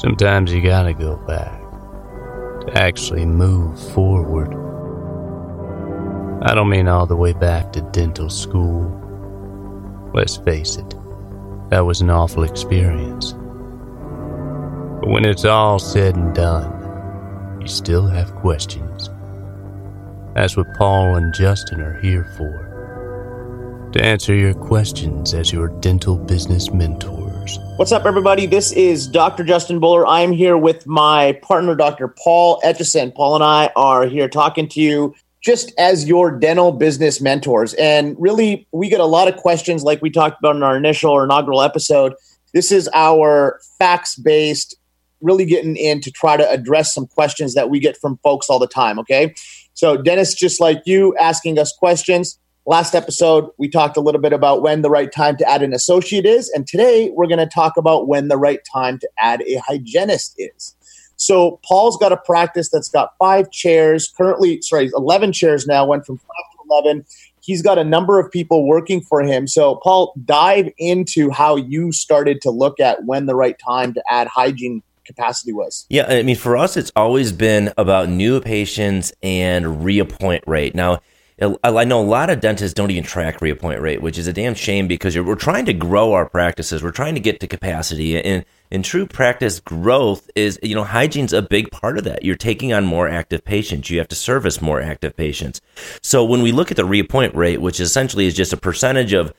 Sometimes you gotta go back to actually move forward. I don't mean all the way back to dental school. Let's face it, that was an awful experience. But when it's all said and done, you still have questions. That's what Paul and Justin are here for, to answer your questions as your dental business mentors. What's up, everybody? This is Dr. Justin Bhullar. I'm here with my partner, Dr. Paul Etchison. Paul and I are here talking to you just as your dental business mentors. And really, we get a lot of questions like we talked about in our initial or inaugural episode. This is our facts-based, really getting in to try to address some questions that we get from folks all the time, okay? So dentists just like you asking us questions. Last episode, we talked a little bit about when the right time to add an associate is. And today, we're going to talk about when the right time to add a hygienist is. So Paul's got a practice that's got 11 chairs now, went from 5 to 11. He's got a number of people working for him. So Paul, dive into how you started to look at when the right time to add hygiene capacity was. Yeah, I mean, for us, it's always been about new patients and reappoint rate. Now, I know a lot of dentists don't even track reappoint rate, which is a damn shame because we're trying to grow our practices. We're trying to get to capacity. And in true practice growth is, hygiene's a big part of that. You're taking on more active patients. You have to service more active patients. So when we look at the reappoint rate, which essentially is just a percentage of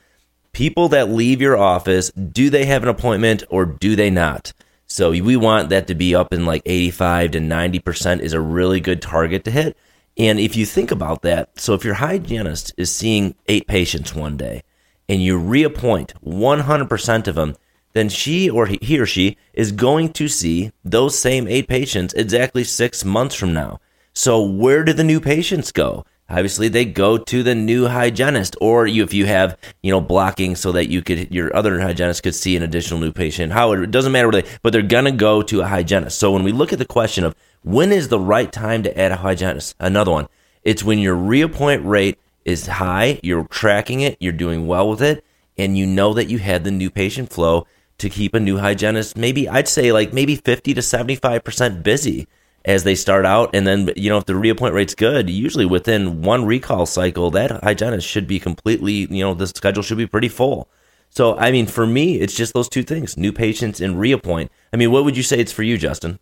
people that leave your office, do they have an appointment or do they not? So we want that to be up in like 85 to 90% is a really good target to hit. And if you think about that, so if your hygienist is seeing 8 patients one day and you reappoint 100% of them, then he or she is going to see those same 8 patients exactly 6 months from now. So where do the new patients go? Obviously, they go to the new hygienist, or if you have, blocking so that your other hygienist could see an additional new patient. It doesn't matter, but they're going to go to a hygienist. So when we look at the question of when is the right time to add a hygienist, another one, it's when your reappoint rate is high, you're tracking it, you're doing well with it, and you know that you had the new patient flow to keep a new hygienist. Maybe I'd say maybe 50 to 75% busy as they start out, and then if the reappoint rate's good, usually within one recall cycle, that hygienist should be completely, the schedule should be pretty full. So, for me, it's just those two things, new patients and reappoint. What would you say it's for you, Justin?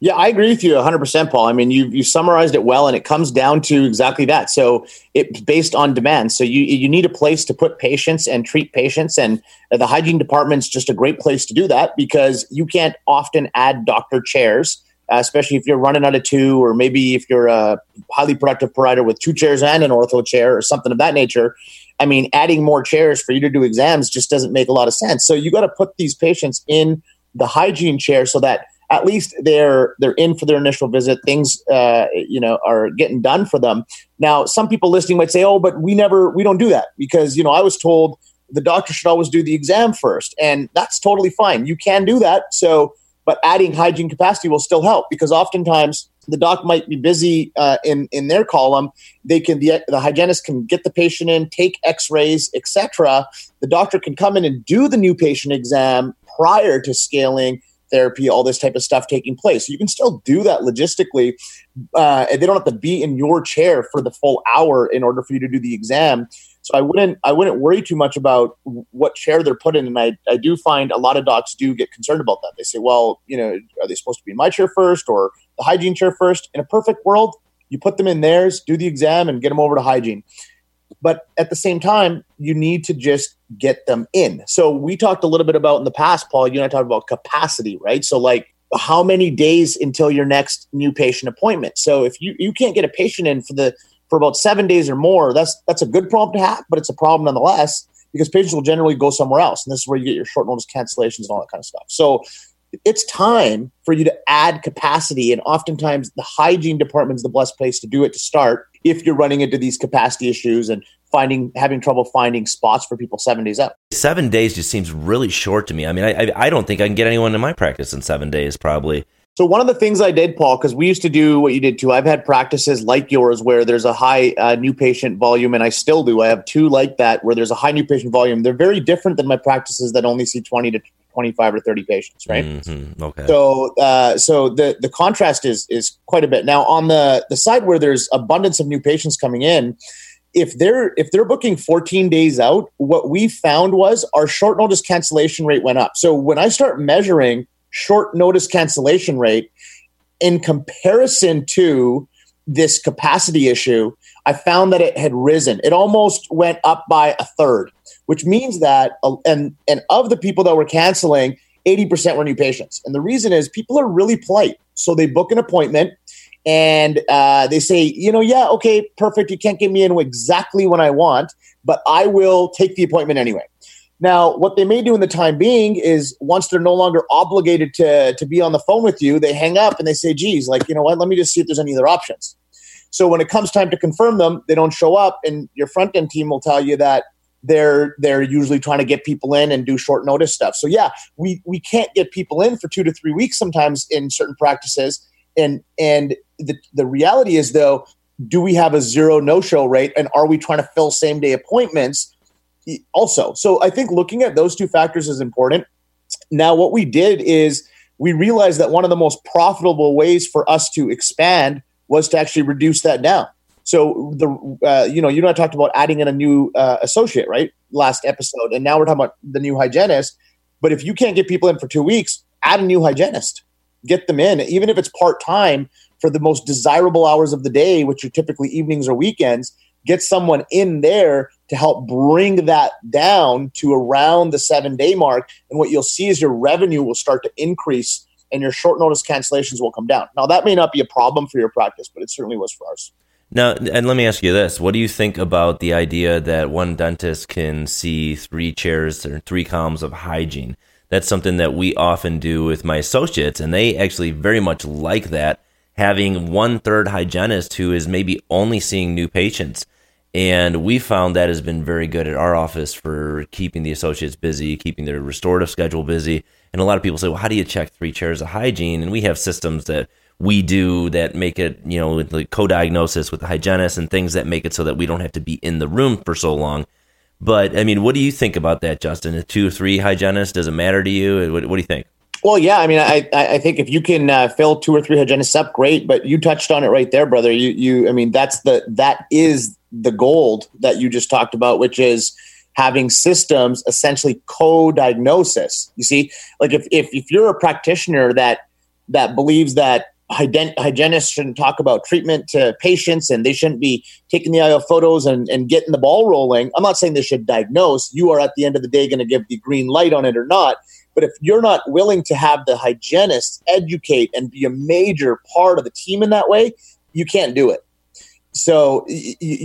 Yeah, I agree with you 100%, Paul. You summarized it well, and it comes down to exactly that. So it's based on demand. So you need a place to put patients and treat patients, and the hygiene department's just a great place to do that because you can't often add doctor chairs, especially if you're running out of 2, or maybe if you're a highly productive provider with 2 chairs and an ortho chair or something of that nature. Adding more chairs for you to do exams just doesn't make a lot of sense. So you got to put these patients in the hygiene chair so that at least they're in for their initial visit. Things, are getting done for them. Now, some people listening might say, "Oh, but we don't do that because I was told the doctor should always do the exam first," and that's totally fine. You can do that. So. But adding hygiene capacity will still help because oftentimes the doc might be busy in their column. The hygienist can get the patient in, take x-rays, et cetera. The doctor can come in and do the new patient exam prior to scaling therapy, all this type of stuff taking place. So you can still do that logistically. And they don't have to be in your chair for the full hour in order for you to do the exam. So I wouldn't worry too much about what chair they're put in. And I do find a lot of docs do get concerned about that. They say, well, are they supposed to be in my chair first or the hygiene chair first? In a perfect world, you put them in theirs, do the exam, and get them over to hygiene. But at the same time, you need to just get them in. So we talked a little bit about in the past, Paul, you and I talked about capacity, right? So how many days until your next new patient appointment? So if you can't get a patient in for about 7 days or more, that's a good problem to have, but it's a problem nonetheless because patients will generally go somewhere else. And this is where you get your short notice cancellations and all that kind of stuff. So it's time for you to add capacity. And oftentimes the hygiene department is the best place to do it to start if you're running into these capacity issues and having trouble finding spots for people 7 days out. 7 days just seems really short to me. I don't think I can get anyone in my practice in 7 days probably. So one of the things I did, Paul, because we used to do what you did too. I've had practices like yours where there's a high new patient volume, and I still do. I have 2 like that where there's a high new patient volume. They're very different than my practices that only see 20 to 25 or 30 patients, right? Mm-hmm. Okay. So so the contrast is quite a bit. Now, on the side where there's abundance of new patients coming in, if they're booking 14 days out, what we found was our short notice cancellation rate went up. So when I start measuring short notice cancellation rate in comparison to this capacity issue, I found that it had risen. It almost went up by a third, which means that, and of the people that were canceling, 80% were new patients. And the reason is people are really polite. So they book an appointment and they say, yeah, okay, perfect. You can't get me in exactly when I want, but I will take the appointment anyway. Now, what they may do in the time being is once they're no longer obligated to be on the phone with you, they hang up and they say, geez, like, you know what, let me just see if there's any other options. So when it comes time to confirm them, they don't show up, and your front end team will tell you that they're usually trying to get people in and do short notice stuff. So yeah, we can't get people in for 2 to 3 weeks sometimes in certain practices. And the reality is though, do we have a zero no-show rate, and are we trying to fill same-day appointments also? So I think looking at those two factors is important. Now, what we did is we realized that one of the most profitable ways for us to expand was to actually reduce that down. So I talked about adding in a new associate, right? Last episode. And now we're talking about the new hygienist. But if you can't get people in for 2 weeks, add a new hygienist, get them in, even if it's part-time for the most desirable hours of the day, which are typically evenings or weekends. Get someone in there to help bring that down to around the 7-day mark. And what you'll see is your revenue will start to increase and your short notice cancellations will come down. Now, that may not be a problem for your practice, but it certainly was for ours. Now, and let me ask you this. What do you think about the idea that one dentist can see 3 chairs or 3 columns of hygiene? That's something that we often do with my associates, and they actually very much like that, having 1/3 hygienist who is maybe only seeing new patients. And we found that has been very good at our office for keeping the associates busy, keeping their restorative schedule busy. And a lot of people say, well, how do you check 3 chairs of hygiene? And we have systems that we do that make it, like co-diagnosis with the hygienist and things that make it so that we don't have to be in the room for so long. But, I mean, what do you think about that, Justin? A 2 or 3 hygienist, does it matter to you? What do you think? Well, yeah, I mean, I think if you can fill 2 or 3 hygienists up, great. But you touched on it right there, brother. That is the gold that you just talked about, which is having systems essentially co-diagnosis. You see, like if you're a practitioner that believes that hygienists shouldn't talk about treatment to patients and they shouldn't be taking the IO photos and getting the ball rolling, I'm not saying they should diagnose. You are at the end of the day going to give the green light on it or not. But if you're not willing to have the hygienists educate and be a major part of the team in that way, you can't do it. So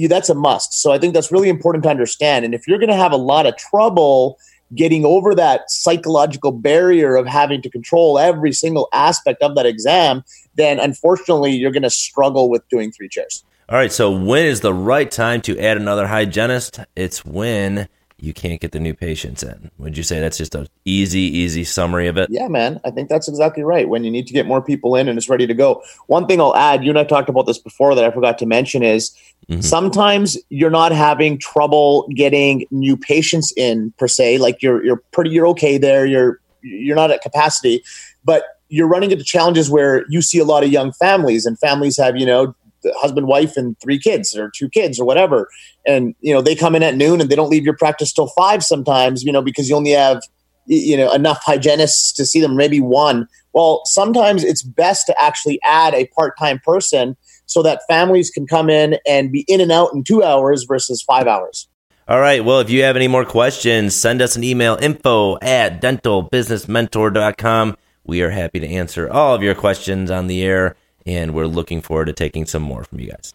that's a must. So I think that's really important to understand. And if you're going to have a lot of trouble getting over that psychological barrier of having to control every single aspect of that exam, then unfortunately you're going to struggle with doing 3 chairs. All right. So when is the right time to add another hygienist? It's when you can't get the new patients in. Would you say that's just an easy summary of it? Yeah, man. I think that's exactly right. When you need to get more people in and it's ready to go. One thing I'll add, you and I talked about this before that I forgot to mention is sometimes you're not having trouble getting new patients in per se. Like you're okay there. You're not at capacity, but you're running into challenges where you see a lot of young families, and families have, the husband, wife, and 3 kids or 2 kids or whatever. And, they come in at noon and they don't leave your practice till 5 sometimes, because you only have, enough hygienists to see them, maybe 1. Well, sometimes it's best to actually add a part-time person so that families can come in and be in and out in 2 hours versus 5 hours. All right. Well, if you have any more questions, send us an email, info@dentalbusinessmentor.com. We are happy to answer all of your questions on the air, and we're looking forward to taking some more from you guys.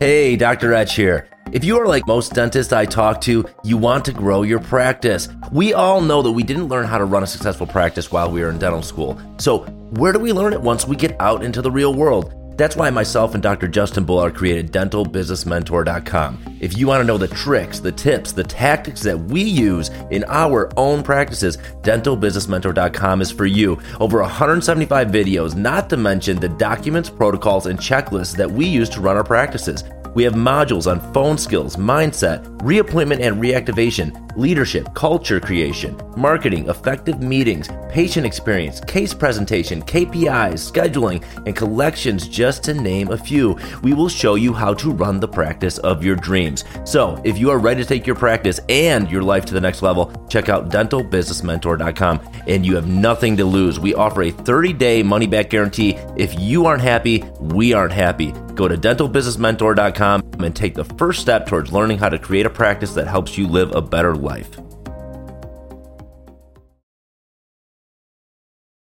Hey, Dr. Etch here. If you are like most dentists I talk to, you want to grow your practice. We all know that we didn't learn how to run a successful practice while we were in dental school. So where do we learn it once we get out into the real world? That's why myself and Dr. Justin Bhullar created DentalBusinessMentor.com. If you want to know the tricks, the tips, the tactics that we use in our own practices, DentalBusinessMentor.com is for you. Over 175 videos, not to mention the documents, protocols, and checklists that we use to run our practices. We have modules on phone skills, mindset, reappointment, and reactivation. leadership, culture creation, marketing, effective meetings, patient experience, case presentation, KPIs, scheduling, and collections, just to name a few. We will show you how to run the practice of your dreams. So if you are ready to take your practice and your life to the next level, check out DentalBusinessMentor.com, and you have nothing to lose. We offer a 30-day money-back guarantee. If you aren't happy, we aren't happy. Go to DentalBusinessMentor.com and take the first step towards learning how to create a practice that helps you live a better life.